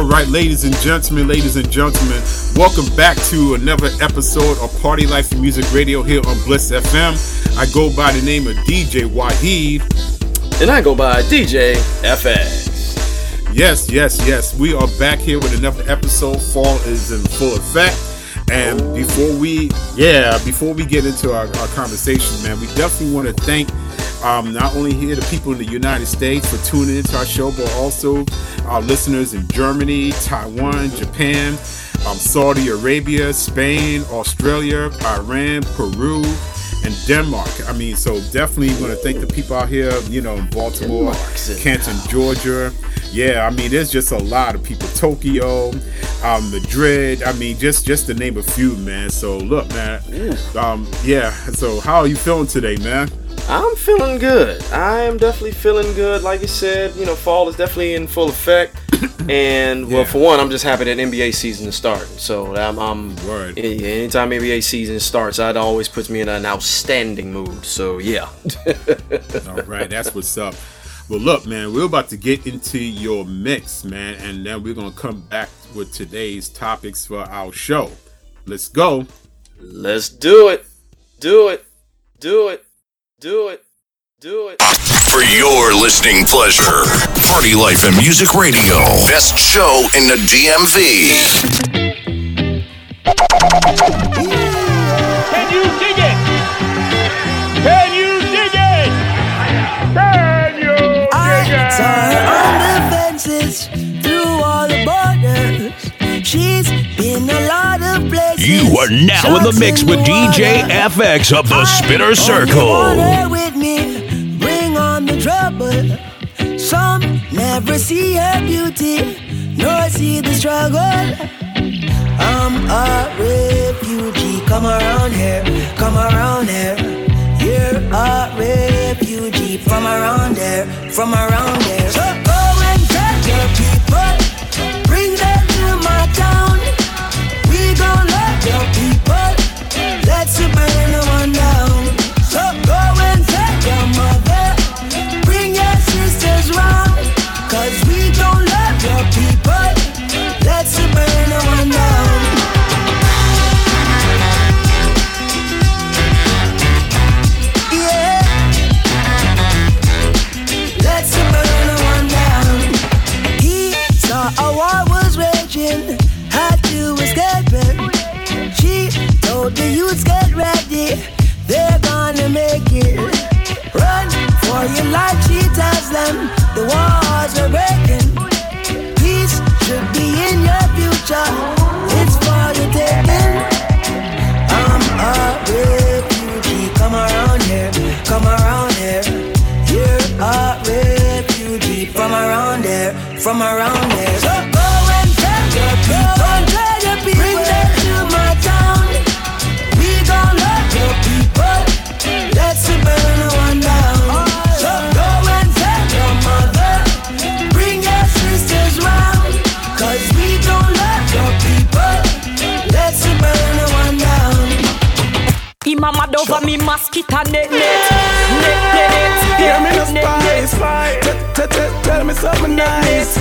All right, ladies and gentlemen, welcome back to another episode of Party Life and Music Radio here on Bliss FM. I go by the name of DJ Wahid. And I go by DJ FX. Yes. We are back here with another episode. Fall is in full effect. And before we get into our conversation, man, we definitely want to thank not only here the people in the United States for tuning into our show, but also our listeners in Germany, Taiwan, Japan, Saudi Arabia, Spain, Australia, Iran, Peru, and Denmark. I mean, so definitely going to thank the people out here, you know, in Baltimore, Canton, Georgia. Yeah, I mean, there's just a lot of people. Tokyo, Madrid. I mean, just to name a few, man. So look, man. Yeah. So how are you feeling today, man? I'm feeling good. I am definitely feeling good. Like you said, you know, fall is definitely in full effect. And well, for one, I'm just happy that NBA season is starting. So I'm anytime NBA season starts, that always puts me in an outstanding mood. So yeah. All right, that's what's up. Well, look, man, we're about to get into your mix, man, and then we're gonna come back with today's topics for our show. Let's go. Let's do it. Do it. For your listening pleasure. Party Life and Music Radio. Best show in the DMV. Can you dig it? Can you dig it? Can you dig it? I tie on the fences through all the borders. She's been a lot of places. You are now in the mix with DJ FX of the Spinner Circle. Trouble. Some never see her beauty, nor see the struggle. I'm a refugee. Come around here. You're a refugee from around there. So go and tell your people, bring them to my town. We gon' love your people. Let's burn no one down. So go and tell your mother. Round, cause we don't love your people. Let's burn no one down. Yeah. Let's burn no one down. He saw a war was raging, had to escape it. She told the youths get ready, they're gonna make it. Run for your life, she tells them, the wars are breaking. Peace should be in your future, it's for the taking. I'm a refugee, come around here. You're a refugee, from around here. So go and tell your people, bring them to my town. We gon' love your people, let's burn no one down. Mama dove me mosquito net. Hear me no spice. Tell me something nice.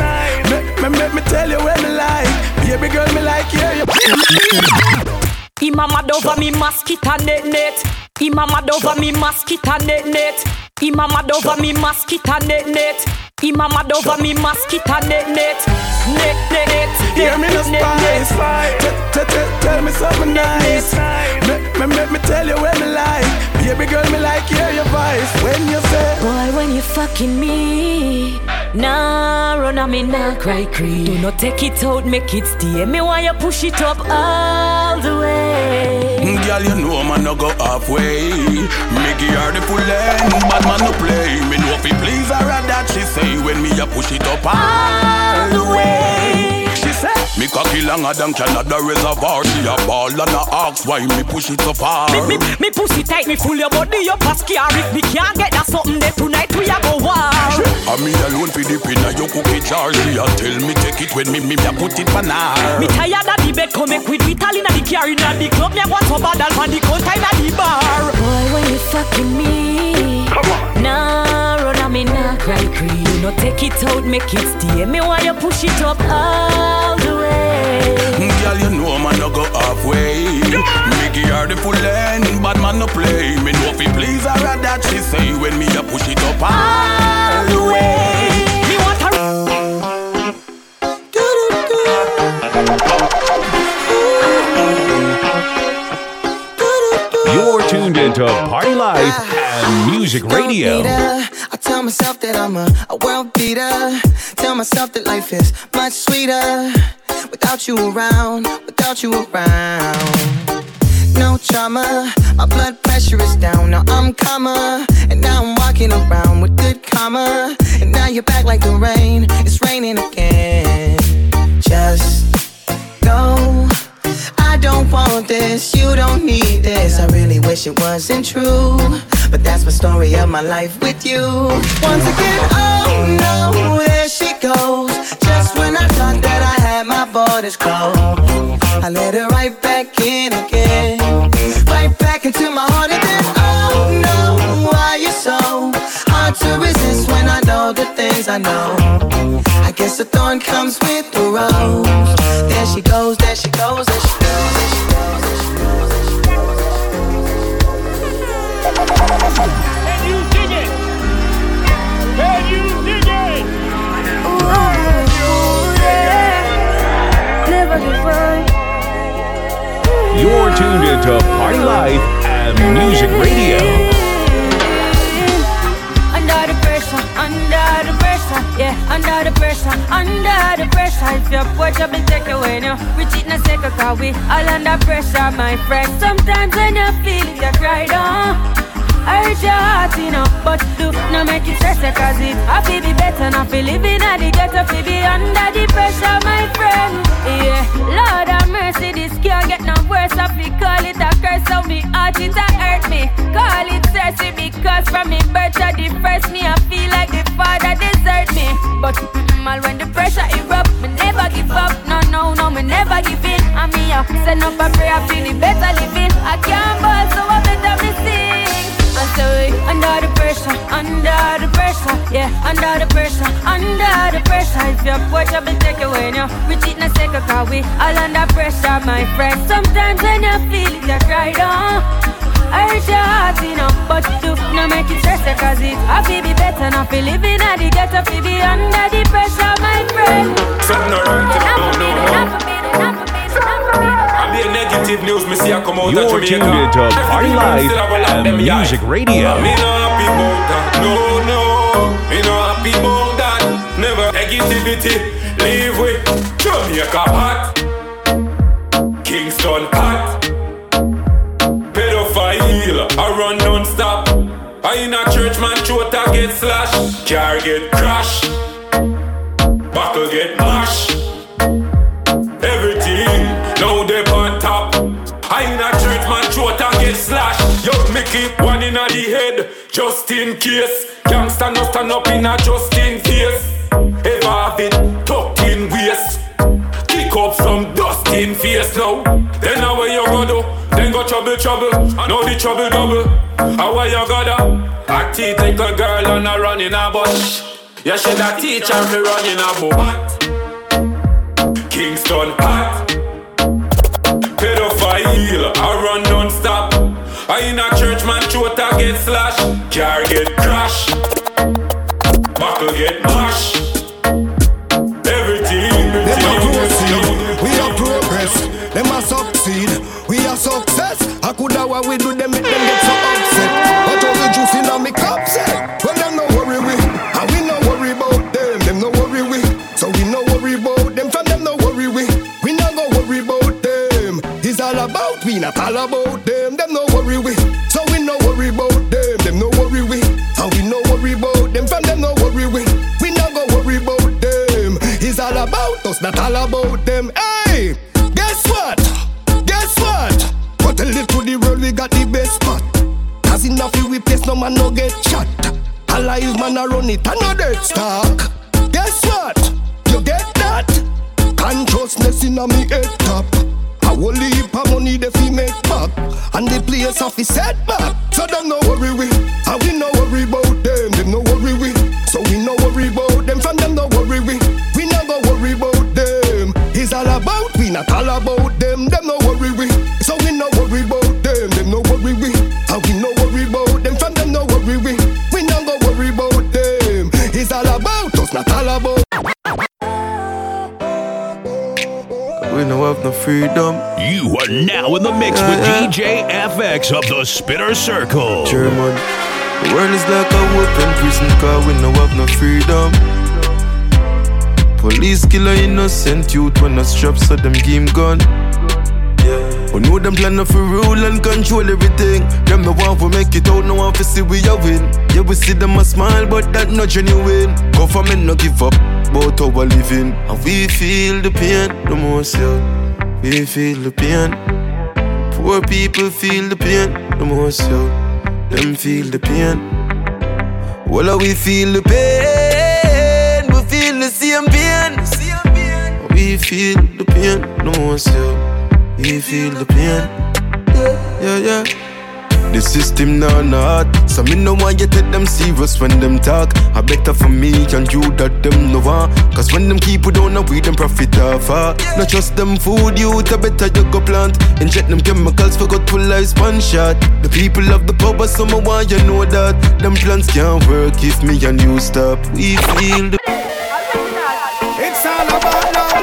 Me tell you what me like. Baby girl, me like you. Mama dove me mosquito net. Mama dove me mosquito net. Mama dove me mosquito net. Mama dove me mosquito net. Hear me no spice. Tell me something nice. Me tell you what me like. Baby girl, me like hear your voice. When you say, boy, when you fucking me, nah, run on me, nah, cry. Do not take it out, make it stay. Me why you push it up all the way. Girl, you know man no go halfway. Make it hard to pull in, bad man no play. Me know if he please her and that she say. When me you push it up all the way. Me cocky longer than Canada reservoir. She a ball and a axe, why me push it so far? Me pussy tight, me full your body, your pass carry. Me can't get that something there tonight, we a go war. And me alone for the pinna, your cookie jar. She a tell me take it when me a put it for now. Me tired of the bed, come make with Vital in the carry. Now the club, me a want to battle for the cold time at the bar. Boy, when you fucking me, come on. Nah, run me not cry, cry. You no take it out, make it stay. Me why you push it up all the way. Girl, you know man no go halfway. Make it hard the full end, bad man no play. Me know if he please her at that she say. When me a push it up all the way. Me want her. You're tuned into Party Life and Music Radio. I tell myself that I'm a world beater. Tell myself that life is much sweeter without you around, without you around. No drama, my blood pressure is down. Now I'm calmer, and now I'm walking around with good karma. And now you're back like the rain, it's raining again. Just go. I don't want this, you don't need this. I really wish it wasn't true, but that's my story of my life with you. Once again, oh no, there she goes. Just when I thought that I had my borders closed, I let her right back in again. Right back into my heart again. Oh no, why you so hard to resist when I know the things I know? I guess the thorn comes with the rose. There she goes, there she goes, there she goes, there she goes, there she goes, there she goes, there she goes, there she goes. Can you dig it? Can you dig it? Ooh, yeah. Never give up. You're tuned into Party Life and Music Radio. Under the pressure, under the pressure. Yeah, under the pressure, under the pressure. If your watch up and take away now, reach it in a second, cause we all under pressure, my friend. Sometimes when you feel it, you cry down. I reach your heart, you know, but do not make it stress, cause it I feel be better, not feel living at the ghetto, feel be under the pressure, my friend. Yeah, Lord have mercy, this can't get no worse. I feel call it a curse, so me heart it a hurt me. Call it thirsty, because from me birth I depress me, I feel like the father deserves me. But all when the pressure erupts, me never give up. No, no, no, me never give in. I'm here, send up a prayer, feel the better living. I can't bust, so I better me sing. I say, under the pressure, under the pressure. Yeah, under the pressure, under the pressure. If your watch up and take away now, we cheat in a second, cause we all under pressure, my friend. Sometimes when you feel it, you cry down. I reach your heart, you know, but you no make it stress, cause it I feel be better, not feel living at the ghetto, feel be under the pressure, my friend. Something around you, I be a negative news, me see I come out of Jamaica. You're tuned into Party Life and Music Radio. Me no happy about that, no, no. Me no happy about that, never. Negativity, leave with Jamaica hot, Kingston hot. I run non-stop. I in a church, man, chota get slashed, car get crashed, buckle get mashed. Everything, now they on top. I in a church, man, chota get slashed. Yo, me keep one in the head, just in case. Gangsta no stand up in a just in case. Ever have it tucked in waist, kick up some dust in face now. Then how you gonna do? Then go trouble, trouble, I know the trouble double. How are you gonna act like a girl and a run in a bush? You should have teach and me run in a boat. Kingston hot, pedophile, I run non-stop. I in a church, man, chota get slashed, car get crashed, buckle get mashed. Everything, everything. We are progress, they must succeed. We are success. I could have what we do, them make them get so upset. But all the juice in on me cups, eh? Well, them no worry we, and we no worry about them no worry we. So we no worry about them, from them no worry we no go worry about them. It's all about we, not all about them no worry we. So we no worry about them no worry we, and we no worry about them, from them no worry we no go worry about them. It's all about us, not all about them, hey. Tell it to the world, we got the best part. Cause enough we place, no man no get shot. Alive man a run it, and no dead stock. Guess what? You get that? Consciousness in a me head top. I will leave a money the fee make back. And the players off his set back. So them no worry we, and we no worry about them no worry we. You are now in the mix with DJ FX of the Spitter Circle. German. The world is like a open prison car, we no have no freedom. Police killer innocent youth when I strap so them game gun. We know them plan for rule and control everything. Them no want to make it out, no want to see we a win. Yeah, we see them a smile, but that not genuine. Government no give up about our living. And we feel the pain the most, yeah. We feel the pain. Poor people feel the pain the most, yeah. Them feel the pain. Well, we feel the pain. We feel the same pain. We feel the pain the most, yeah. We feel the pain, yeah, yeah. The system now not. So me no want you take them serious when them talk. I better for me and you that them no want. Cause when them keep down and we them profit off. Not trust them food you, the better you go plant. Inject them chemicals for good full life one shot. The people have the power, so me want you know that. Them plans can't work if me and you stop. We feel the pain. It's all about love.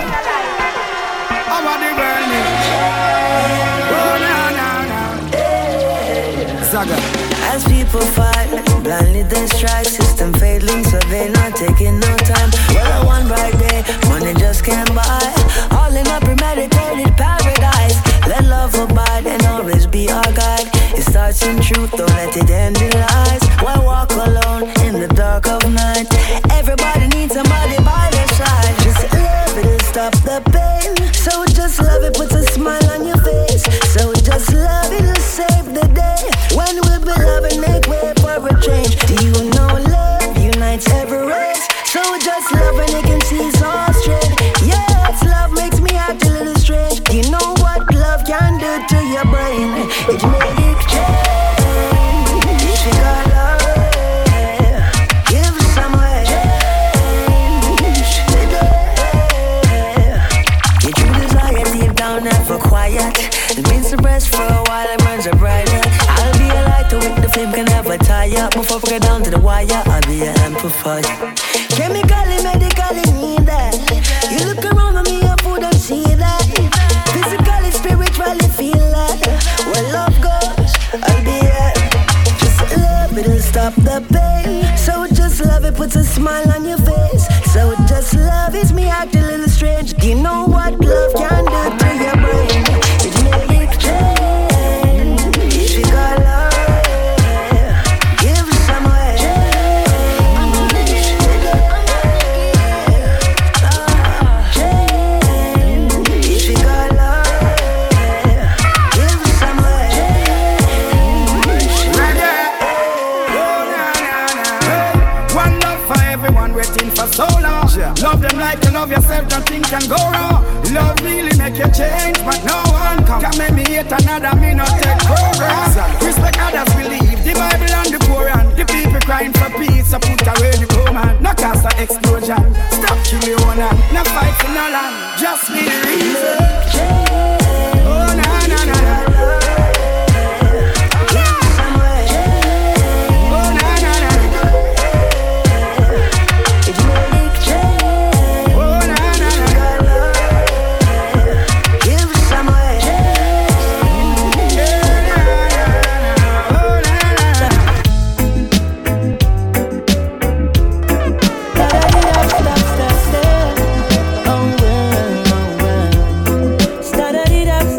As people fight, blindly they strive. System failing, so they not taking no time. Well, a one bright day, money just can't buy. All in a premeditated paradise. Let love abide and always be our guide. It starts in truth, don't let it end in lies. Why walk alone in the dark of night? Everybody needs somebody by their side. Just love it and stop the pain. So just love it, puts a smile on your face. So just love it and save the day. When we'll be loving, make way for a change. Do you know love unites every race? So just love and it can see us all straight. Yeah, it's love makes me act a little strange. Do you know what love can do to your brain? It made it change. She got love, give some way. Change today. Your true desire deep down and for quiet. It's been suppressed for a while, it burns a brighter. The flame can never tire. Before we get down to the wire, I'll be an amplifier. Chemically, medically needed. You look around at me, I wouldn't see that. Physically, spiritually feel that. Where love goes, I'll be it. Just love it and stop the pain. So just love it, puts a smile on your face. So just love it, me act a little strange. Do you know what love can do to your brain? It make it change. She got love. Love them like you love yourself, nothing can go wrong. Love really make you change, but no one can make me hate another, me not take program. Respect others, believe the Bible and the Quran. The people crying for peace, so put away the woman. No cause an explosion, stop killing one and no fight for no land, just be the reason. Oh na na na na. Start it up.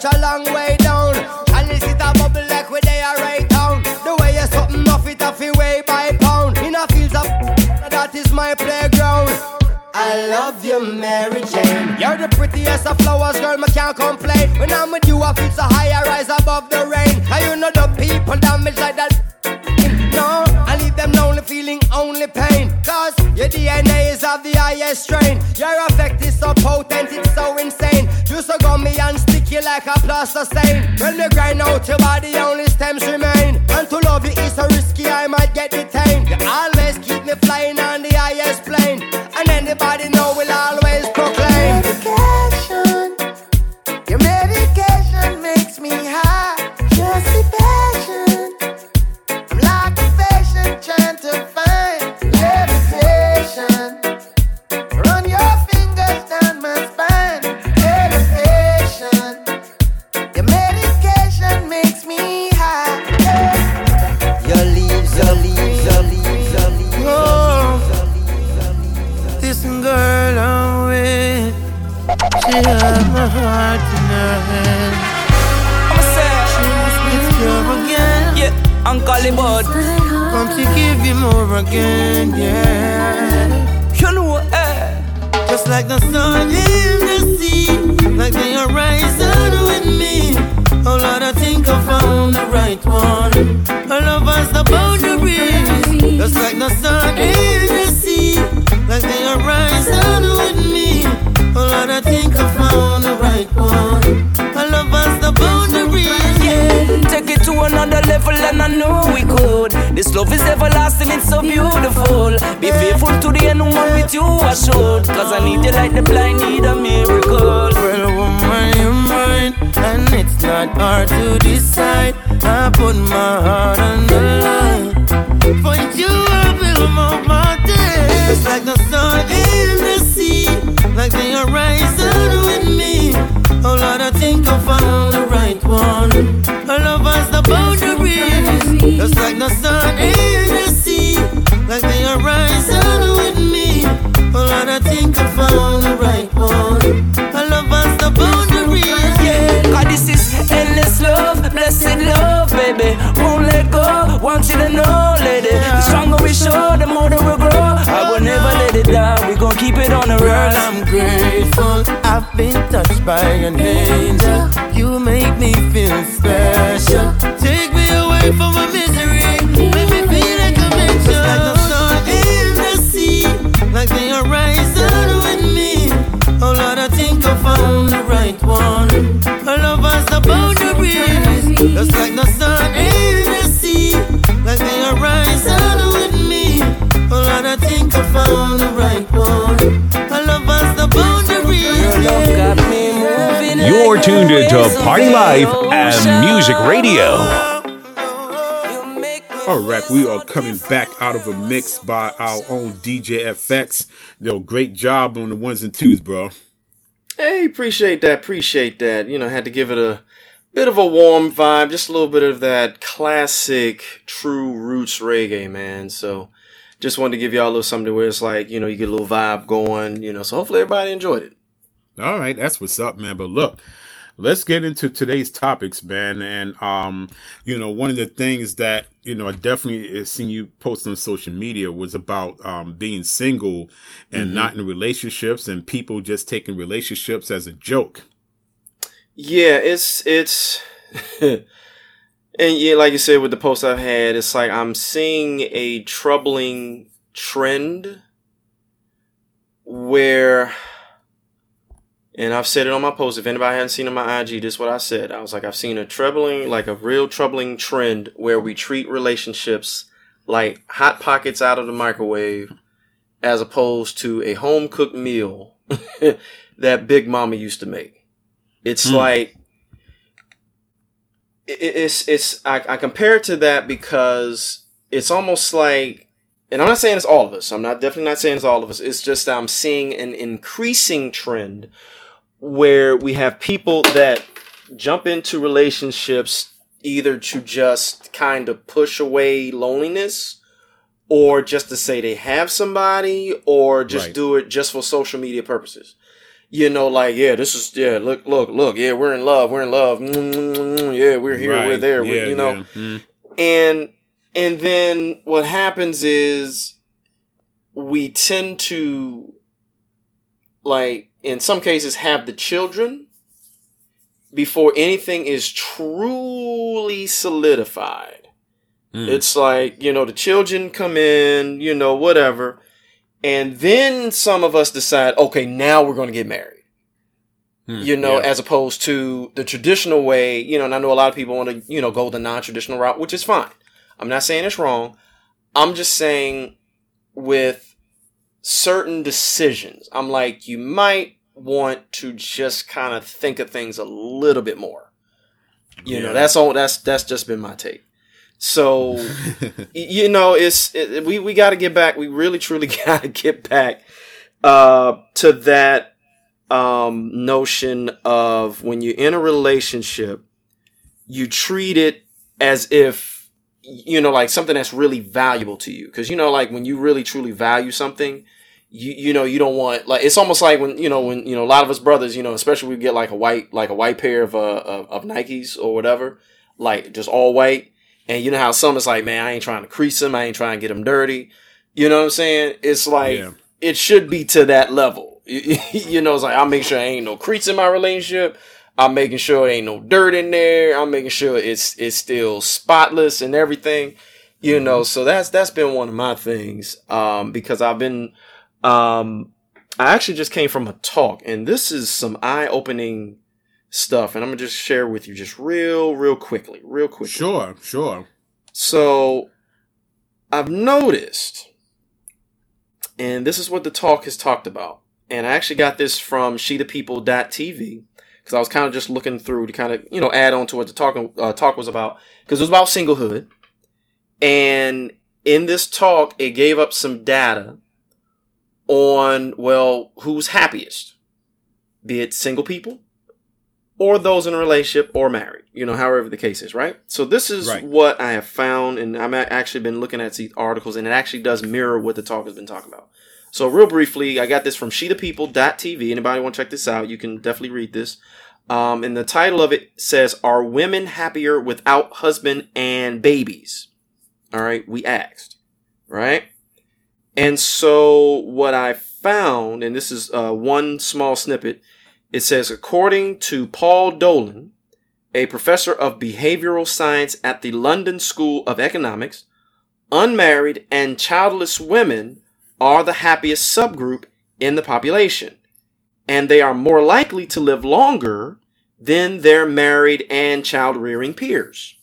such a long way down. Chalice it a bubble like we they are right down. The way you're something off it off your way by pound. In a field of that is my playground. I love you, Mary Jane. You're the prettiest of flowers, girl, me can't complain. When I'm with you, I feel so high, I rise above the rain. And you know the people damage like that. No, I leave them lonely, feeling only pain. Cause your DNA is of the highest strain. Your effect is so potent, it's so insane. You so gummy and sticky like a plaster stain. When you grind out your body, only stems remain. And to love you is so risky, I might get detained. You always keep me flying on the highest plane. And anybody know will always proclaim. Your medication makes me high. Just be patient. I'm like a patient trying to find levitation. Run your fingers down my spine. Meditation. Your medication makes me high. Yeah. Your leaves, your leaves, your leaves, your leaves. Oh, this girl I'm with, she has my heart in her hand. I'm a sad. She wants me to come again. Yeah, I'm calling bud. Come to give you more again, yeah. You know what? Just like the sun in the sea, like the horizon with me. Oh Lord, I think I found the right one. Our love has the boundaries. Just like the sun in the sea, like the horizon with me. Oh Lord, I think I found the right one. I love us the boundaries, yeah. Take it to another level and I know we could. This love is everlasting, it's so beautiful. Be faithful to the end, one with you I should. Cause I need you like the blind need a miracle. Well, woman, you're mine, and it's not hard to decide. I put my heart on the line. For you I will move my days. Just like the sun in the sea, like the horizon with me. Oh Lord, I think I found the right one. Our love has the boundaries. Just like the sun in the sea, like the horizon with me. Oh Lord, I think I found the right one. Our love has the boundaries, yeah. God, this is endless love, blessed love, baby. Won't let go, want you to know, lady. The stronger we show, the more that we'll grow. I will never let it down, we gon' keep it on the road. Girl, I'm grateful, I've been touched by an angel. You make me feel special. Take me away from my misery, make me feel like a angel. Just like the sun in the sea, like the horizon with me. Oh Lord, I think I found the right one. Our love has the boundaries. Just like the sun in the sea, like the horizon with me. Oh Lord, I think I found the right one. Our love has the boundaries. Your love got me moving. You're tuned into Party Life and Music Radio. All right, we are coming back out of a mix by our own DJ FX. Yo, great job on the ones and twos, bro. Hey, appreciate that, appreciate that. You know, had to give it a bit of a warm vibe, just a little bit of that classic true roots reggae, man. So just wanted to give y'all a little something where it's like, you know, you get a little vibe going, you know. So hopefully everybody enjoyed it. All right, that's what's up, man. But look, let's get into today's topics, man. And, you know, one of the things that, you know, I definitely seen you post on social media was about being single and not in relationships and people just taking relationships as a joke. Yeah, it's and yeah, like you said, with the post I've had, it's like I'm seeing a troubling trend where... And I've said it on my post. If anybody hadn't seen it on my IG, this is what I said. I was like, I've seen a real troubling trend where we treat relationships like hot pockets out of the microwave as opposed to a home-cooked meal that Big Mama used to make. It's like, I compare it to that because it's almost like, and I'm not saying it's all of us. It's just I'm seeing an increasing trend where we have people that jump into relationships either to just kind of push away loneliness or just to say they have somebody or just do it just for social media purposes. you know, like, yeah, this is, yeah, look, yeah, we're in love, yeah, we're here, right. We're there, yeah, we're, you know, yeah. Mm-hmm. And then what happens is we tend to, like, in some cases have the children before anything is truly solidified. Mm. It's like, you know, the children come in, you know, whatever. And then some of us decide, okay, now we're going to get married, you know, yeah. As opposed to the traditional way, you know, and I know a lot of people want to, you know, go the non-traditional route, which is fine. I'm not saying it's wrong. I'm just saying with certain decisions, I'm like, you might want to just kind of think of things a little bit more. You know, that's all. That's just been my take. So, you know, we got to get back. We really, truly got to get back to that notion of when you're in a relationship, you treat it as if, you know, like something that's really valuable to you. Because, you know, like when you really, truly value something, you know, you don't want, like, it's almost like when, you know, a lot of us brothers, you know, especially we get like a white pair of Nikes or whatever, like just all white. And you know how some is like, man, I ain't trying to crease them. I ain't trying to get them dirty. You know what I'm saying? It's like, It should be to that level. You know, it's like, I'll make sure I ain't no crease in my relationship. I'm making sure ain't no dirt in there. I'm making sure it's still spotless and everything, you know? So that's been one of my things. Because I've been, I actually just came from a talk, and this is some eye opening stuff, and I'm gonna just share with you just real quickly. Sure. So I've noticed, and this is what the talk has talked about, and I actually got this from shethepeople.tv because I was kind of just looking through to kind of, you know, add on to what the talk was about, because it was about singlehood. And in this talk, it gave up some data on, well, who's happiest, be it single people or those in a relationship or married, you know, however the case is, right? So this is what I have found, and I've actually been looking at these articles, and it actually does mirror what the talk has been talking about. So real briefly, I got this from shethepeople.tv. Anybody want to check this out? You can definitely read this. And the title of it says, "Are women happier without husband and babies?" All right, we asked, right? And so what I found, and this is one small snippet, it says, according to Paul Dolan, a professor of behavioral science at the London School of Economics, unmarried and childless women are the happiest subgroup in the population, and they are more likely to live longer than their married and child-rearing peers.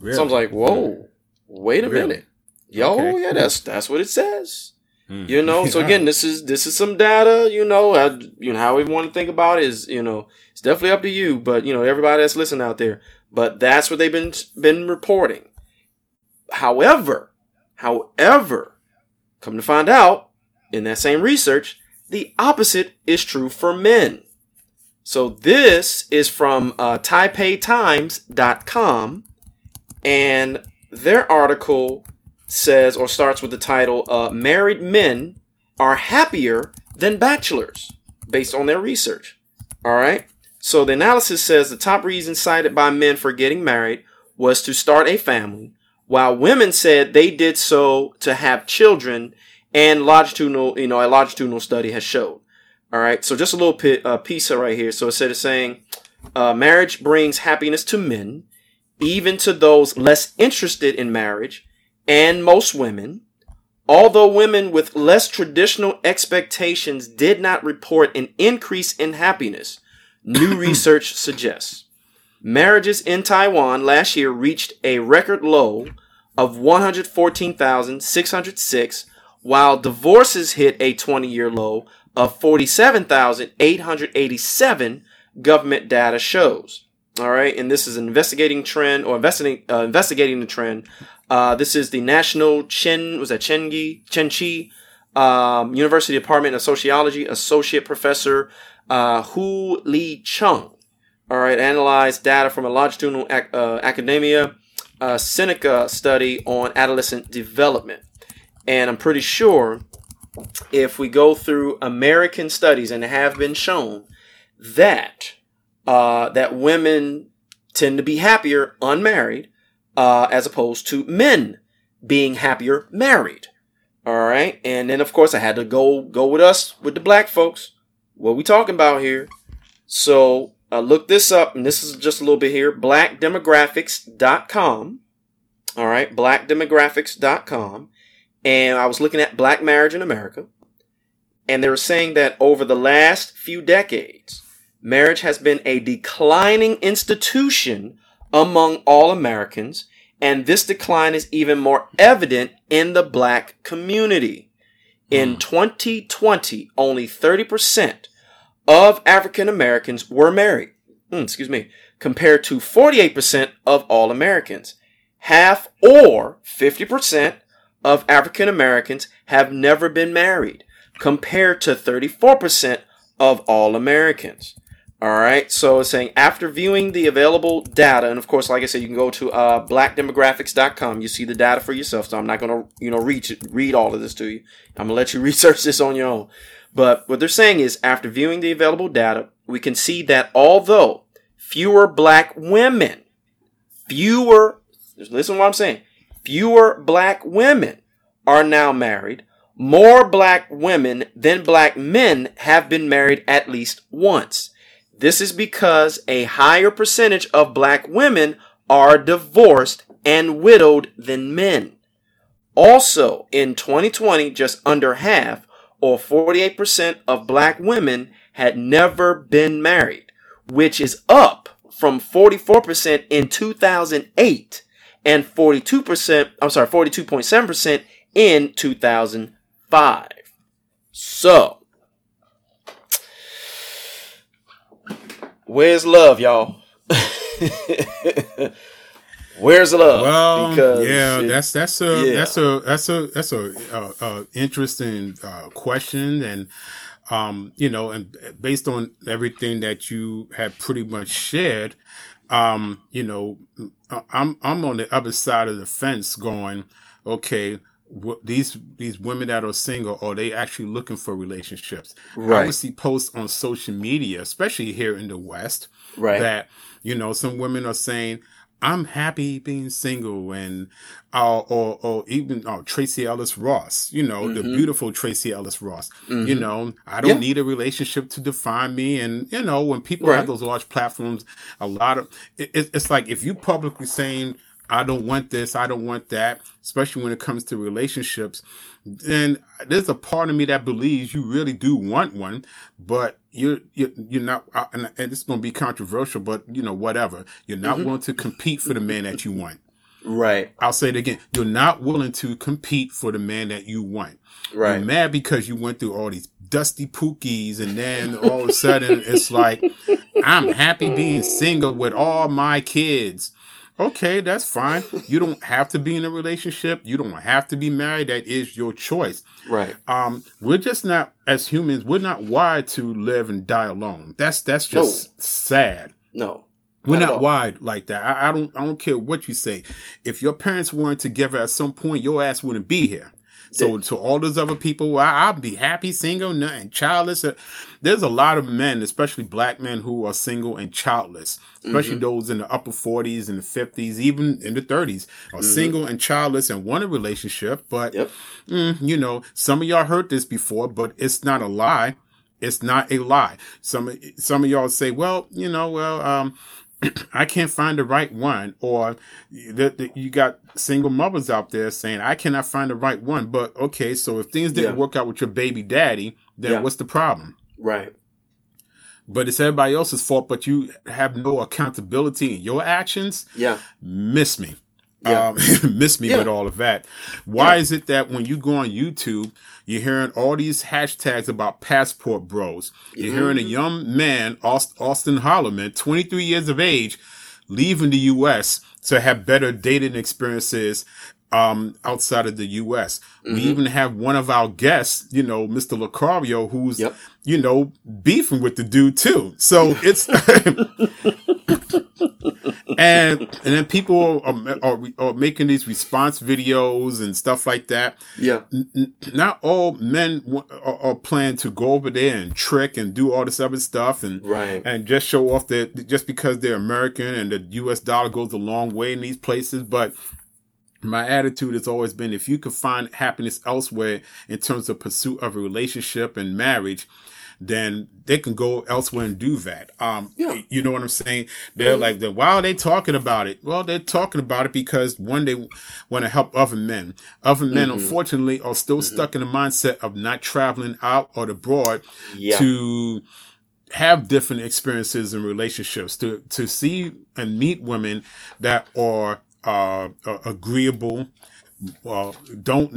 Really? So I was like, whoa, wait a minute. Yo, okay. Yeah, that's what it says. You know, so again, this is some data, you know, you know, how we want to think about it is, you know, it's definitely up to you, but you know, everybody that's listening out there, but that's what they've been reporting. However, come to find out in that same research, the opposite is true for men. So this is from TaipeiTimes.com, and their article says, or starts with the title, "Married Men Are Happier Than Bachelors," based on their research. All right. So the analysis says the top reason cited by men for getting married was to start a family, while women said they did so to have children, and a longitudinal study has showed. All right. So just a little piece right here. So instead of saying marriage brings happiness to men, even to those less interested in marriage, and most women, although women with less traditional expectations did not report an increase in happiness, new research suggests. Marriages in Taiwan last year reached a record low of 114,606, while divorces hit a 20-year low of 47,887, government data shows. All right, and this is an investigating the trend. This is the National Chen Chi University Department of Sociology Associate Professor Hu Li Chung. All right, analyzed data from a longitudinal academia Seneca study on adolescent development, and I'm pretty sure if we go through American studies, and have been shown that that women tend to be happier unmarried as opposed to men being happier married. All right. And then, of course, I had to go with us, with the black folks. What we talking about here? So I looked this up, and this is just a little bit here. BlackDemographics.com. All right. BlackDemographics.com. And I was looking at black marriage in America. And they were saying that over the last few decades, marriage has been a declining institution among all Americans. And this decline is even more evident in the black community. In 2020, only 30% of African Americans were married, compared to 48% of all Americans. Half or 50% of African Americans have never been married, compared to 34% of all Americans. All right, so it's saying after viewing the available data, and of course, like I said, you can go to blackdemographics.com. You see the data for yourself. So I'm not going to, read all of this to you. I'm going to let you research this on your own. But what they're saying is, after viewing the available data, we can see that although fewer black women are now married, more black women than black men have been married at least once. This is because a higher percentage of black women are divorced and widowed than men. Also, in 2020, just under half, or 48% of black women had never been married, which is up from 44% in 2008 and 42.7% in 2005. So, where's love, y'all? Where's love? Well, because that's a interesting question, and and based on everything that you have pretty much shared, I'm on the other side of the fence, going, okay, these women that are single, are they actually looking for relationships? Right. I would see posts on social media, especially here in the West, right, that, some women are saying, I'm happy being single, and or even Tracy Ellis Ross, mm-hmm. the beautiful Tracy Ellis Ross, mm-hmm. I don't need a relationship to define me. And, when people right. have those large platforms, a lot of, it's like, if you publicly saying, I don't want this, I don't want that, especially when it comes to relationships, then there's a part of me that believes you really do want one, but you're not, and it's going to be controversial, but whatever. You're not mm-hmm. willing to compete for the man that you want. Right. I'll say it again. You're not willing to compete for the man that you want. Right. You're mad because you went through all these dusty pookies, and then all of a sudden it's like, I'm happy being single with all my kids. Okay, that's fine. You don't have to be in a relationship. You don't have to be married. That is your choice. Right. We're just not, as humans, we're not wired to live and die alone. That's just sad. No. We're not wired like that. I don't care what you say. If your parents weren't together at some point, your ass wouldn't be here. So to all those other people, I'll be happy, single, nothing, childless. There's a lot of men, especially black men, who are single and childless, especially mm-hmm. those in the upper 40s and the 50s, even in the 30s, are mm-hmm. single and childless and want a relationship. But, yep. Some of y'all heard this before, but it's not a lie. It's not a lie. Some of y'all say, I can't find the right one, or you got single mothers out there saying, I cannot find the right one. But okay, so if things didn't work out with your baby daddy, then what's the problem? Right. But it's everybody else's fault, but you have no accountability in your actions. Yeah. Miss me. Yeah. With all of that. Why is it that when you go on YouTube, you're hearing all these hashtags about passport bros? You're hearing a young man, Austin Holloman, 23 years of age, leaving the U.S. to have better dating experiences outside of the U.S. Mm-hmm. We even have one of our guests, Mr. Lucario, who's, beefing with the dude too. So it's... And then people are making these response videos and stuff like that. Yeah. Not all men are planning to go over there and trick and do all this other stuff and right. and just show off that just because they're American and the U.S. dollar goes a long way in these places. But my attitude has always been, if you could find happiness elsewhere in terms of pursuit of a relationship and marriage, then they can go elsewhere and do that. Yeah. You know what I'm saying? They're like, why are they talking about it? Well, they're talking about it because one, they want to help other men. Other men, mm-hmm. unfortunately, are still mm-hmm. stuck in the mindset of not traveling out or abroad yeah. to have different experiences and relationships, to see and meet women that are agreeable. Well, don't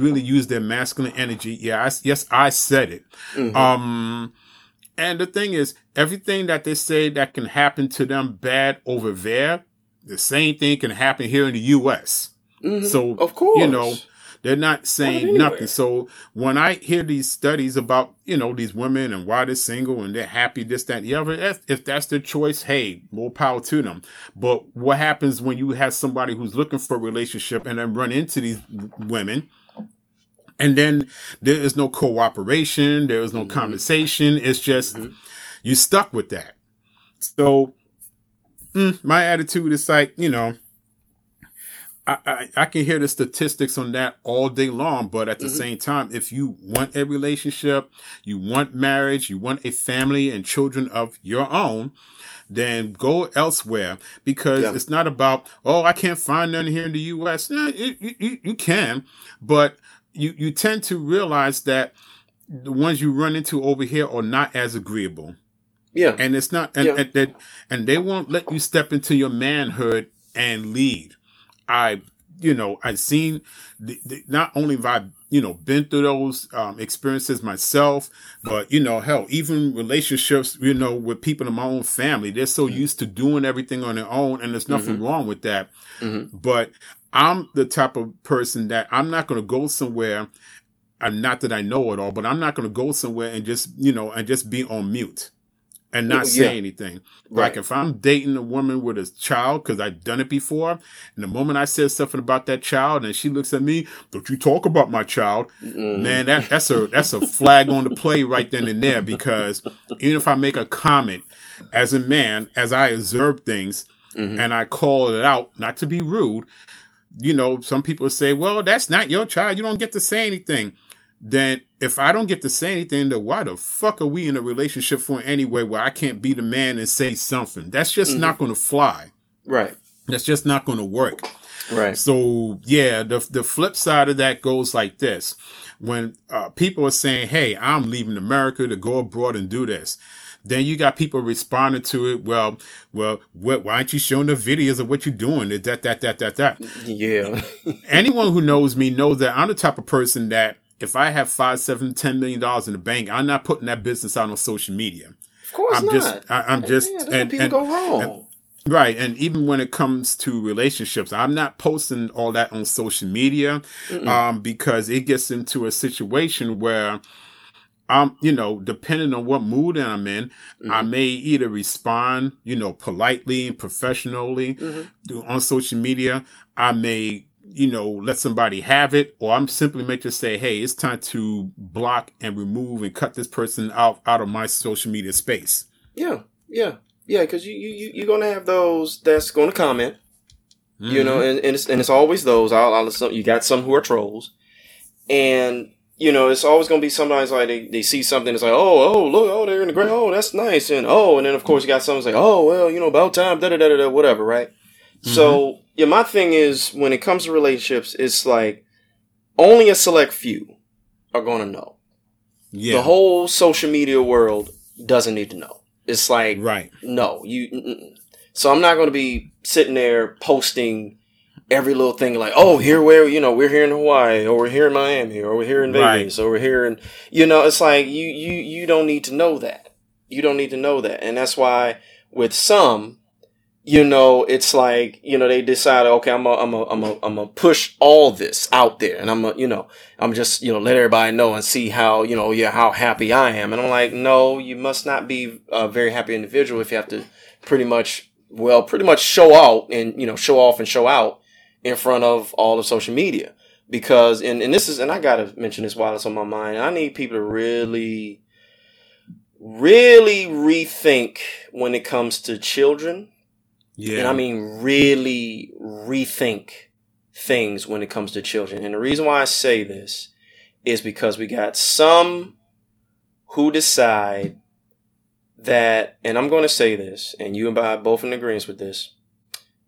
really use their masculine energy. Yeah, I said it. Mm-hmm. And the thing is, everything that they say that can happen to them bad over there, the same thing can happen here in the U.S. Mm-hmm. So, of course, you know, they're not saying nothing. So when I hear these studies about, you know, these women and why they're single and they're happy, this, that, and the other, if that's their choice, hey, more power to them. But what happens when you have somebody who's looking for a relationship and then run into these women and then there is no cooperation, there is no mm-hmm. conversation. It's just mm-hmm. you stuck with that. So my attitude is like, you know, I can hear the statistics on that all day long, but at the mm-hmm. same time, if you want a relationship, you want marriage, you want a family and children of your own, then go elsewhere, because yeah. it's not about, oh, I can't find none here in the U.S. No, you can, but you tend to realize that the ones you run into over here are not as agreeable. Yeah. And it's not, and they won't let you step into your manhood and lead. I've seen not only have I, you know, been through those experiences myself, but, you know, hell, even relationships, you know, with people in my own family, they're so mm-hmm. used to doing everything on their own, and there's nothing mm-hmm. wrong with that. Mm-hmm. But I'm the type of person that I'm not going to go somewhere. I'm not that I know it all, but I'm not going to go somewhere and just, you know, and just be on mute. And not say anything. Right. Like if I'm dating a woman with a child, because I've done it before, and the moment I said something about that child and she looks at me, don't you talk about my child, man, that's a flag on the play right then and there, because even if I make a comment as a man, as I observe things mm-hmm. and I call it out, not to be rude, you know, some people say, well, that's not your child. You don't get to say anything. Then if I don't get to say anything, then why the fuck are we in a relationship for anyway where I can't be the man and say something? That's just mm-hmm. not going to fly. Right. That's just not going to work. Right. So, yeah, the flip side of that goes like this. When people are saying, hey, I'm leaving America to go abroad and do this. Then you got people responding to it. Well, why aren't you showing the videos of what you're doing? That. Yeah. Anyone who knows me knows that I'm the type of person that, if I have $5, $7, $10 million in the bank, I'm not putting that business out on social media. Of course I'm not. Right. And even when it comes to relationships, I'm not posting all that on social media because it gets into a situation where I'm, you know, depending on what mood I'm in, mm-hmm. I may either respond, you know, politely and professionally mm-hmm. on social media. I may, you know, let somebody have it, or I'm simply meant to say, hey, it's time to block and remove and cut this person out of my social media space. Yeah. Cause you're going to have those that's going to comment, mm-hmm. you know, and it's always those, you got some who are trolls, and, you know, it's always going to be sometimes like they see something. It's like, oh, look, oh, they're in the ground. Oh, that's nice. And then of course you got someone say, oh, well, you know, about time, whatever. Right. Mm-hmm. So, yeah, my thing is, when it comes to relationships, it's like only a select few are going to know. Yeah. The whole social media world doesn't need to know. It's like, right. No, you. Mm-mm. So I'm not going to be sitting there posting every little thing like, oh, we're here in Hawaii, or we're here in Miami, or we're here in Vegas, right. or we're here in, you know, it's like you don't need to know that. You don't need to know that. And that's why with some, you know, it's like, you know, they decided, okay, I'm gonna push all this out there, and I'm just let everybody know and see how, you know, how happy I am. And I'm like, no, you must not be a very happy individual if you have to pretty much will pretty much show out and, you know, show off and show out in front of all of social media. Because, and this is, and I got to mention this while it's on my mind, I need people to really, really rethink when it comes to children. Yeah. And I mean, really rethink things when it comes to children. And the reason why I say this is because we got some who decide that, and I'm going to say this, and you and I both in agreement with this,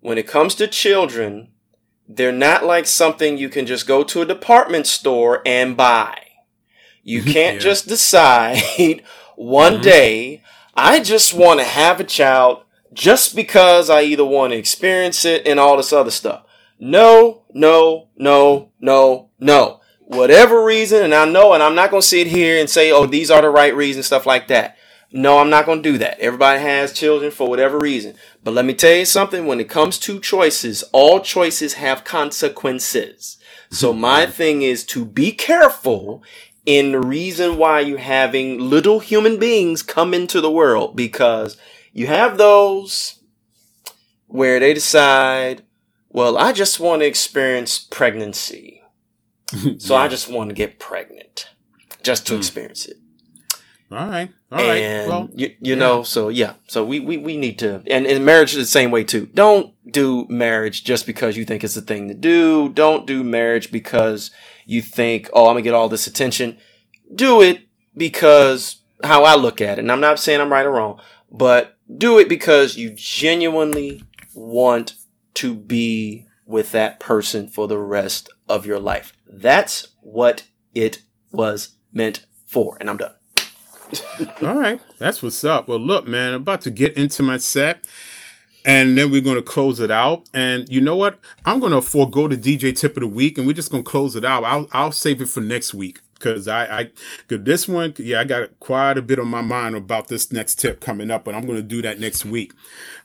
when it comes to children, they're not like something you can just go to a department store and buy. You can't just decide one day, I just want to have a child just because I either want to experience it and all this other stuff. No, no, no, no, no. Whatever reason, and I know, and I'm not going to sit here and say, oh, these are the right reasons, stuff like that. No, I'm not going to do that. Everybody has children for whatever reason. But let me tell you something. When it comes to choices, all choices have consequences. So my thing is to be careful in the reason why you're having little human beings come into the world, because you have those where they decide, well, I just want to experience pregnancy. So I just want to get pregnant just to experience it. All right. All right. And well, you know, so yeah. So we need to, and marriage is the same way too. Don't do marriage just because you think it's the thing to do. Don't do marriage because you think, oh, I'm gonna get all this attention. Do it because how I look at it, and I'm not saying I'm right or wrong, but do it because you genuinely want to be with that person for the rest of your life. That's what it was meant for. And I'm done. All right. That's what's up. Well, look, man, I'm about to get into my set, and then we're going to close it out. And you know what? I'm going to forego the DJ tip of the week, and we're just going to close it out. I'll save it for next week. Because this one, yeah, I got quite a bit on my mind about this next tip coming up, but I'm going to do that next week.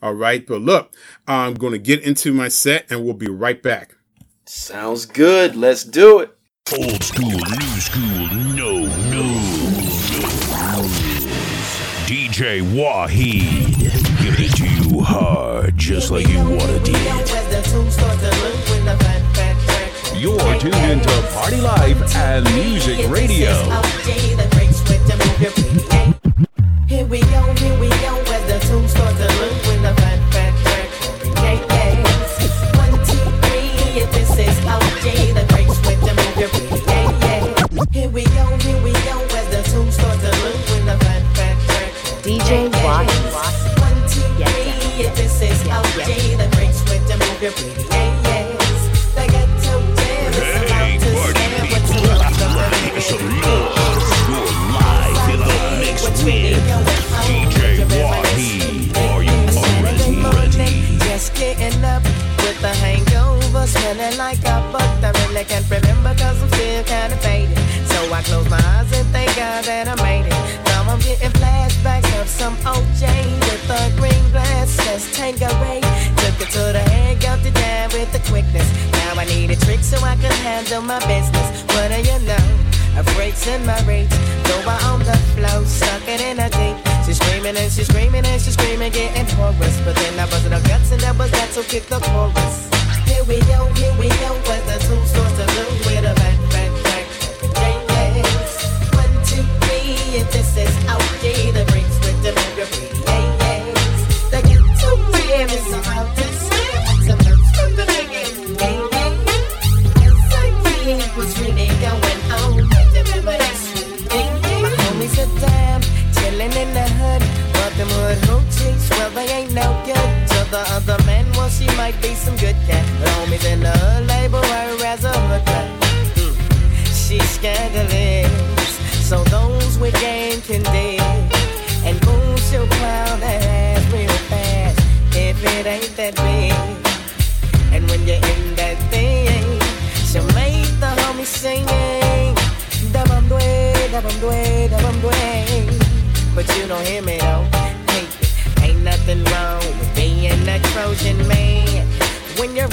All right. But look, I'm going to get into my set, and we'll be right back. Sounds good. Let's do it. Old school, new school, no. DJ Wahid, give it to you hard, just like you want it did. You're tuned into Party Life and Music Radio. Here we go, as the tune starts to look when the fat track. 1, 2, 3, if this is OJ, the breaks with the move your feet. Here we go, as the tune starts to look when the fat track. DJ Wahid. 1, 2, 3, if this is OJ, the breaks with the move your feet. They got to dance, it's about to stand. What's going on? You're live in the mix with DJ Wahid. Are you already ready? Just getting up with the hangover, smelling like a butt. I really can't remember cause I'm still kinda faded. So I close my eyes and thank God that I made it. I'm getting flashbacks of some OJ with a green glass, says Tangeray. Took it to the head, got the down with the quickness. Now I need a trick so I can handle my business. What do you know? A break's in my reach. Though I own the flow, stuck it in a deep. She's screaming and she's screaming and she's screaming, getting hoarse. But then I busted her guts and that was that, so kick the chorus. Here we go, with the two sorts of blue with a if this is OJ, the breaks with the memory. They get too real, it's about to slam. Sometimes from the beginning, it's like what's really going on with the memories. My homies are down, chillin' in the hood. But them hood hoochies, well they ain't no good. To the other man, well she might be some good cat. The homies in the hood label her as a hooker. She's scandalous. So those with game can dance, and boom, she'll plow that ass real fast if it ain't that big. And when you're in that thing, she'll make the homie singing, da-bum-dway, da-bum-dway. But you don't hear me though, hey, ain't nothing wrong with being a Trojan man when you're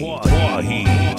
Wahid.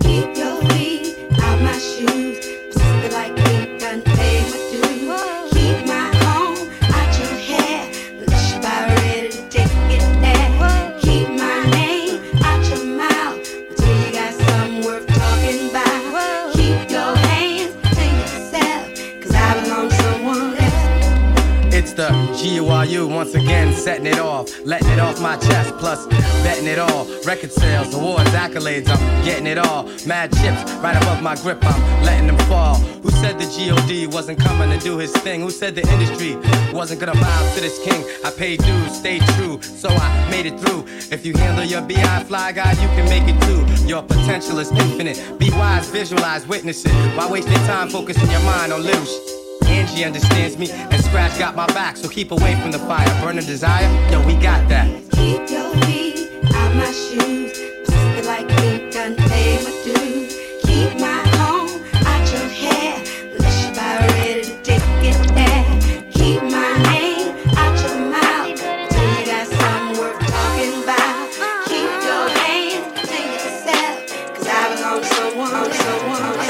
Keep your feet out my shoes. Pussy like it done paid my dues. Keep my home out your hair. Unless you're about ready to take it there. Keep my name out your mouth until you got something worth talking about. Keep your hands to yourself, cause I belong to someone else. It's the GYU once again setting it off. Letting it off my chest, plus betting it all. Record sales, awards, accolades, I'm getting it all. Mad chips, right above my grip, I'm letting them fall. Who said the G.O.D. wasn't coming to do his thing? Who said the industry wasn't gonna bow to this king? I paid dues, stayed true, so I made it through. If you handle your B.I. fly guy, you can make it too. Your potential is infinite. Be wise, visualize, witness it. Why waste your time focusing your mind on little shit? Angie understands me, and Scratch got my back, so keep away from the fire. Burning desire, yo, we got that. Keep your feet out my shoes. Pussy like me done pay my dues. Keep my home out your hair, unless you're about ready to take it there. Keep my name out your mouth, till you got something worth talking about. Keep your hands to yourself, cause I belong to someone.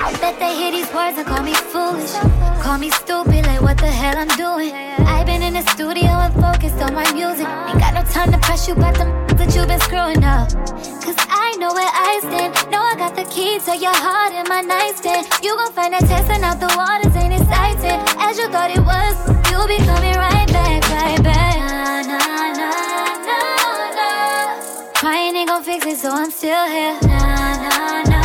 I bet they hear these words and call me foolish, call me stupid, like what the hell I'm doing. I've been in the studio and focused on my music. Ain't got no time to press you about them that you've been screwing up. Cause I know where I stand, know I got the key to your heart in my nightstand. You gon' find that testing out the waters ain't exciting as you thought it was. You'll be coming right back, right back. Nah, nah, nah, nah, nah. Crying ain't gon' fix it, so I'm still here. Nah, nah, nah.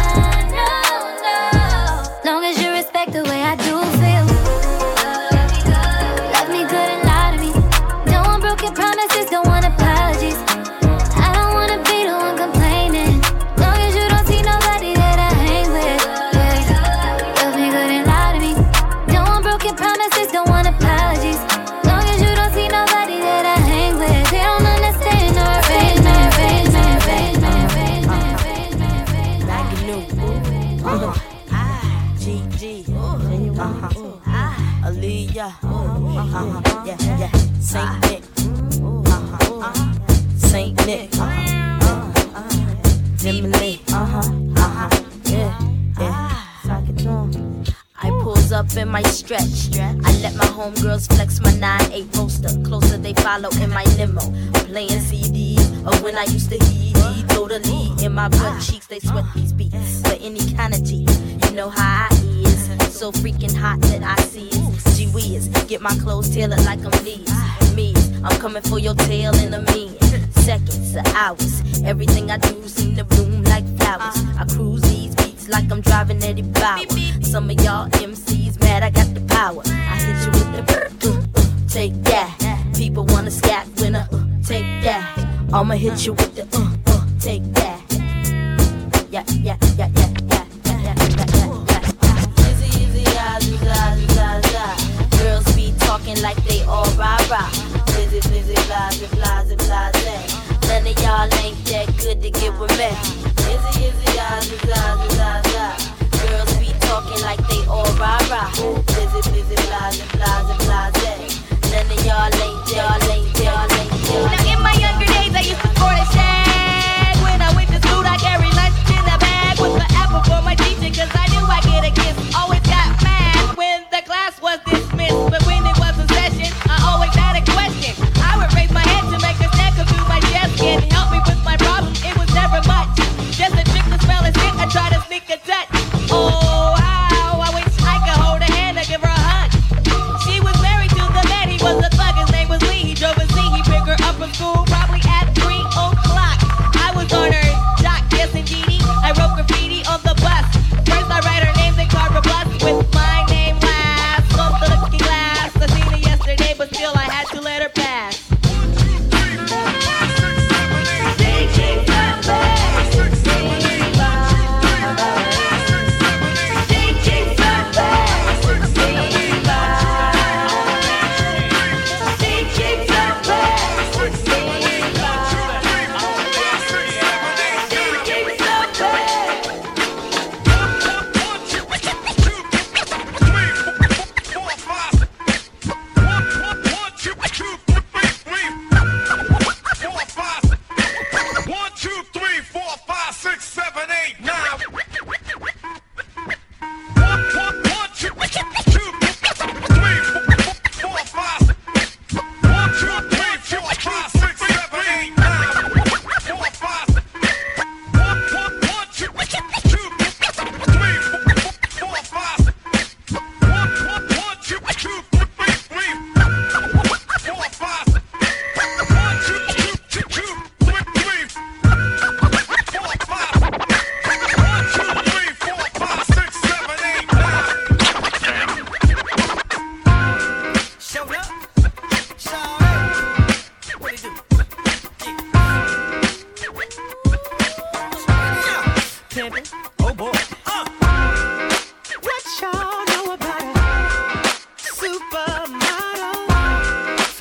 Saint Nick, Saint Nick, Dimly, yeah, yeah. I pulls up in my stretch. I let my homegirls flex my 9-8 roaster. Closer they follow in my limo, playing CDs or when I used to heat. Totally in my butt cheeks, they sweat these beats for any kind of G. You know how I is, so freaking hot that I see it. Gee whiz, get my clothes tailored like I'm these. Me, I'm coming for your tail in a minute. Seconds to hours, everything I do seem to bloom like flowers. I cruise these beats like I'm driving Eddie Bauer. Some of y'all MCs mad I got the power. I hit you with the take that. People wanna scat when I take that. I'ma hit you with the take that. Yeah, yeah, yeah, yeah, yeah, yeah, yeah, yeah, yeah. Easy, easy, easy, easy, easy. Girls be talking like they all rah-rah. Busy, busy, blase, blase, blase. None of y'all ain't that good to get with me. Easy, easy, easy, easy, easy. Girls be talking like they all rah-rah. Busy, busy, blase, blase, blase. None of y'all ain't that, y'all ain't that. Now in my younger days I used to score the shag. When I went to school I carried lunch in the bag. Was forever for my teacher cause I knew I'd get a kiss. Always got mad when the class was dismissed. But when it was in session I always had a question. I would raise my head to make a snack of through my chest. Can't help me with my problems, it was never much. Just a trick to smell a shit, I try to sneak a touch. Oh how I wish I could hold a hand and give her a hug.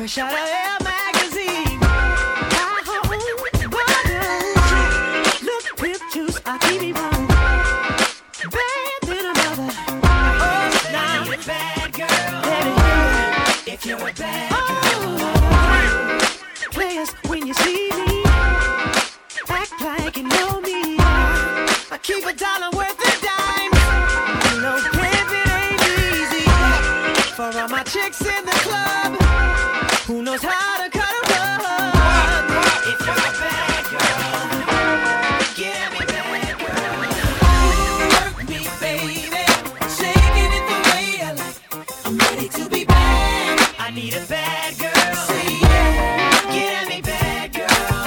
fresh out of Air magazine. My whole body look pictures I keep me wrong. Bad than a mother. Oh, now you're a bad girl. Baby, if you're a bad girl. Oh, players, when you see me, act like you know me. I keep a dollar worth of dimes. You know, baby, it ain't easy for all my chicks in the club. Who knows how to cut a rug? If you're a bad girl, give me bad girl. Work me, baby, shaking it the way I like. I'm ready to be bad. I need a bad girl. Say yeah, give me bad girl.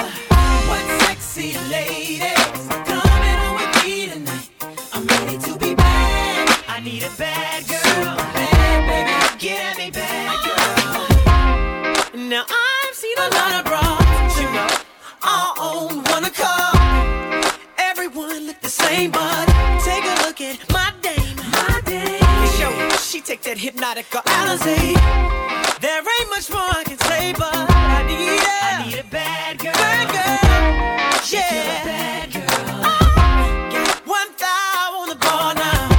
What sexy ladies coming on with me tonight? I'm ready to be bad. I need a bad girl. Bad, baby, give me bad girl. Now I've seen a lot of bras, you know, all on one accord. Everyone look the same, but take a look at my dame. Yo, she take that hypnotic Alizé. There ain't much more I can say, but I need a bad girl. Bad girl, yeah. If you're a bad girl, got one thigh on the bar now.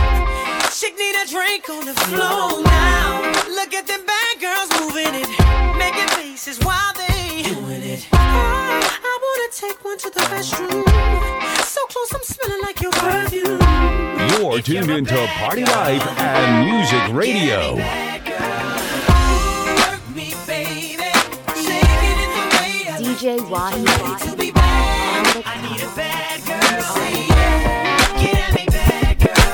She need a drink on the floor now. Look at them bad girls moving it. Is why they doing it. I wanna take one to the restroom. So close, I'm smelling like your perfume. You're tuned into Party Life and Music Radio. DJ Wahid. I need a bad girl. Say yeah, get me bad girl.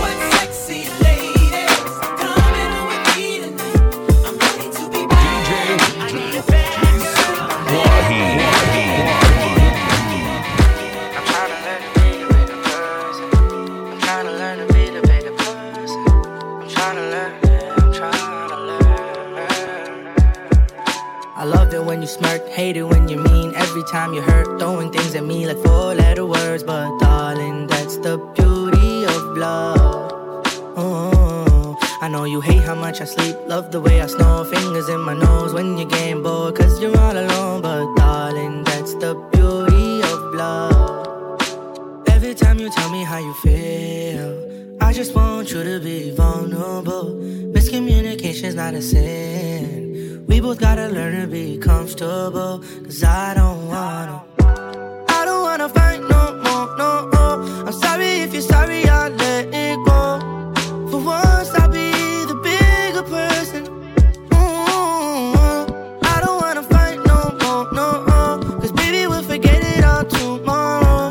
What sexy ladies? I love it when you smirk, hate it when you mean. Every time you hurt, throwing things at me like four-letter words. But darling, that's the beauty of love. Ooh. I know you hate how much I sleep, love the way I snore. Fingers in my nose when you're getting bored, 'cause you're all alone. But darling, that's the beauty of love. Every time you tell me how you feel, I just want you to be vulnerable. Miscommunication's not a sin. We both gotta learn to be comfortable, 'cause I don't wanna fight no more, no, no. I'm sorry if you're sorry, I'll let it go. For once I'll be the bigger person. Ooh, I don't wanna fight no more, no, no. 'Cause baby we'll forget it all tomorrow.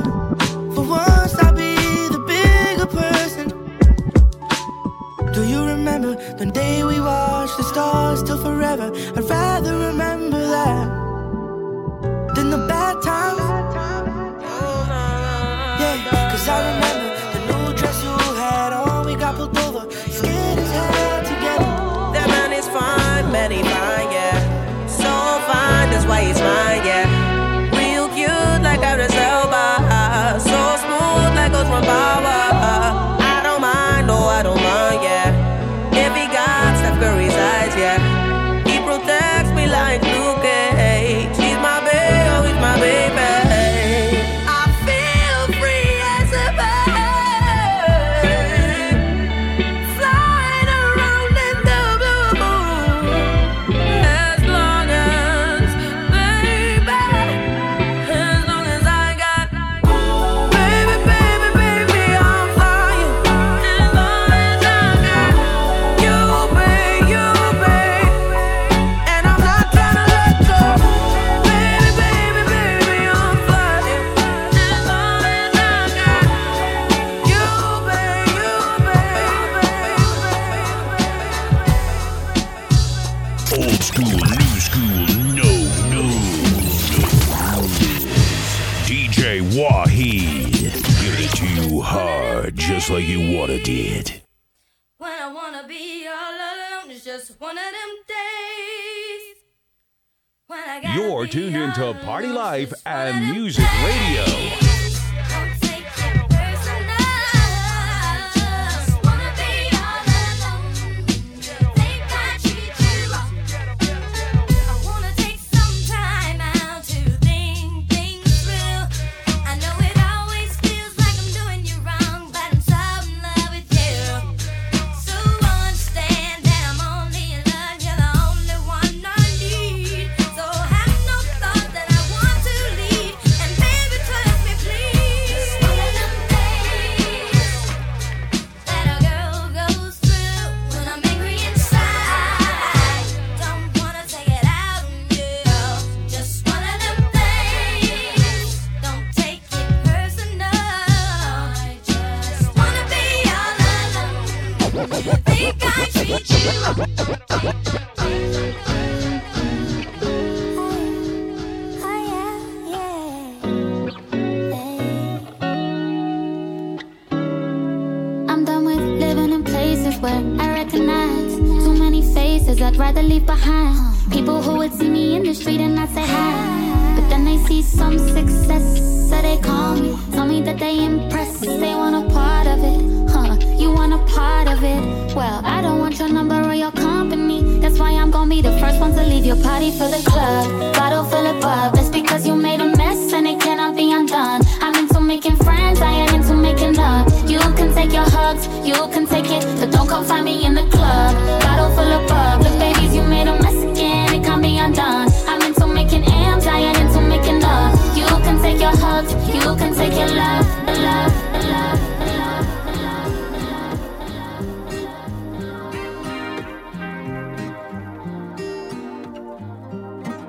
For once I'll be the bigger person. Do you remember the day we watched the stars till forever? I'd rather remember that than the bad times. Yeah, 'cause I remember the new dress you had on. We got pulled over, scared as hell together. That man is fine, man, he fine, yeah. So fine, that's why he's mine, yeah. Real cute like Idris Elba, so smooth like Osman Bawa. I don't mind, no, I don't mind, yeah. Eyes, yeah. He protects me like Lucario. She's my babe, oh, he's my baby. I feel free as a bird, flying around in the blue. As long as I got, baby, baby, baby, I'm flying. As long as I got you, baby. Hard, just like you water did. When I wanna be all alone, it's just one of them days. When I got you're tuned into Party Life and Music Radio. I'd rather leave behind people who would see me in the street and not say hi, but then they see some success, so they call me, tell me that they impressed, they want a part of it. You want a part of it? Well, I don't want your number or your company. That's why I'm gonna be the first one to leave your party for the club, bottle full of bub. That's because you made a mess and it cannot be undone. I'm into making friends, I am into making love. You can take your hugs, you can take it, but don't come find me in the club, bottle full of bub. Look, babies, you made a mess again, it can't be undone. I'm into making M's, I am into making love. You can take your hugs, you can take your love, the love, the love, the love, the love,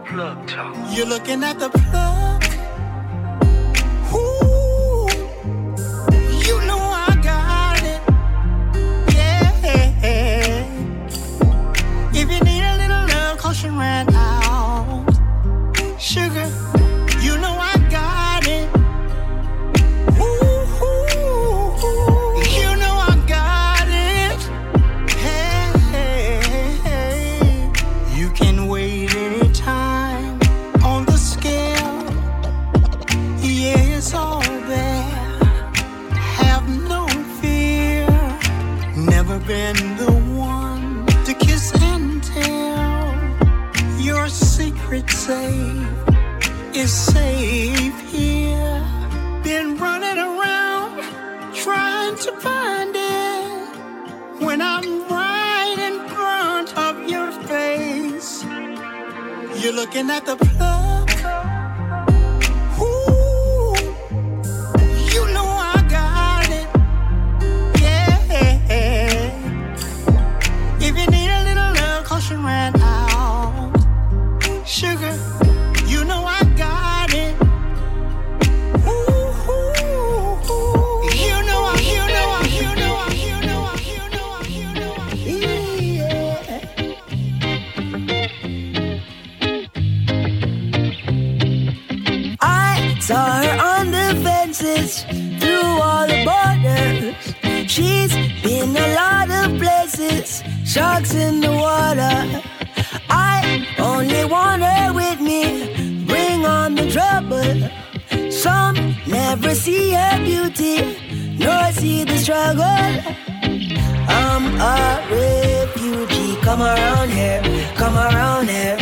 the love, the love. You're looking at the plug. Right now, sugar, you know I got it. Ooh, you know I got it. Hey, you can wait any time on the scale. Yeah, it's all there. Have no fear. Never been the one to kiss and tell. Your secret safe is safe here. Been running around trying to find it. When I'm right in front of your face, you're looking at the plug. Ooh, you know I got it. Yeah. If you need a little love, caution right now. Sugar, you know I got it. Ooh, you know, I saw her on the fences, through all the borders. She's been a lot of places, sharks in the water. I only want her with me, bring on the trouble. Some never see her beauty, nor see the struggle. I'm a refugee, come around here.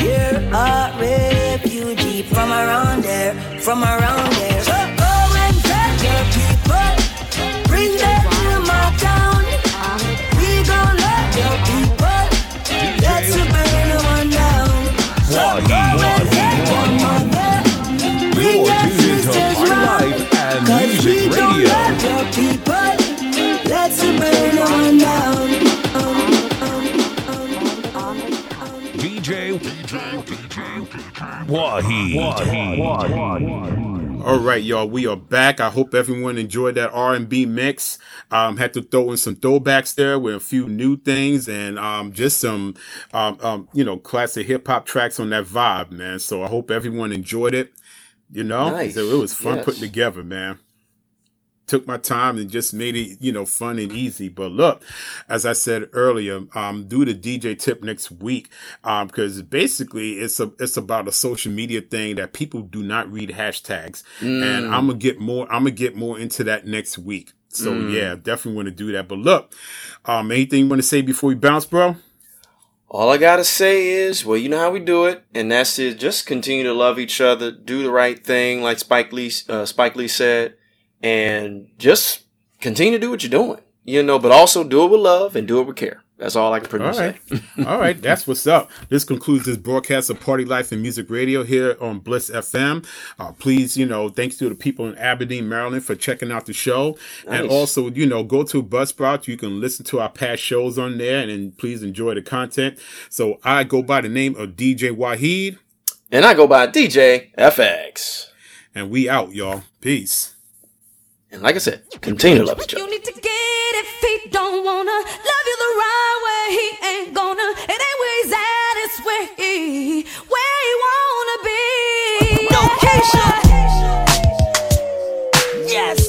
You're a refugee from around here. So go and tell your people, bring them to my town. We gon' love your people. Let's burn the one down. Party, party, you're tuned to Party Life and Music Radio. Let's burn the one down. DJ Wahid. All right, y'all, we are back. I hope everyone enjoyed that R&B mix. Had to throw in some throwbacks there with a few new things and just some, you know, classic hip hop tracks on that vibe, man. So I hope everyone enjoyed it. You know, nice. So it was fun putting together, man. Took my time and just made it, you know, fun and easy. But look, as I said earlier, do the DJ tip next week, because basically it's about a social media thing that people do not read hashtags, and I'm gonna get more into that next week. So yeah, definitely want to do that. But look, anything you want to say before we bounce, bro? All I gotta say is, well, you know how we do it, and that's it. Just continue to love each other, do the right thing, like Spike Lee said. And just continue to do what you're doing, you know, but also do it with love and do it with care. That's all I can pretty much say. All right. That's what's up. This concludes this broadcast of Party Life and Music Radio here on Bliss FM. Please, you know, thanks to the people in Aberdeen, Maryland for checking out the show. Nice. And also, you know, go to Buzzsprout. You can listen to our past shows on there and please enjoy the content. So I go by the name of DJ Wahid. And I go by DJ FX. And we out, y'all. Peace. And like I said, continue to love each other. You need to get if he don't wanna love you the right way. He ain't gonna. It ain't where he's at, it's where he wanna be. No, Keisha. Yes.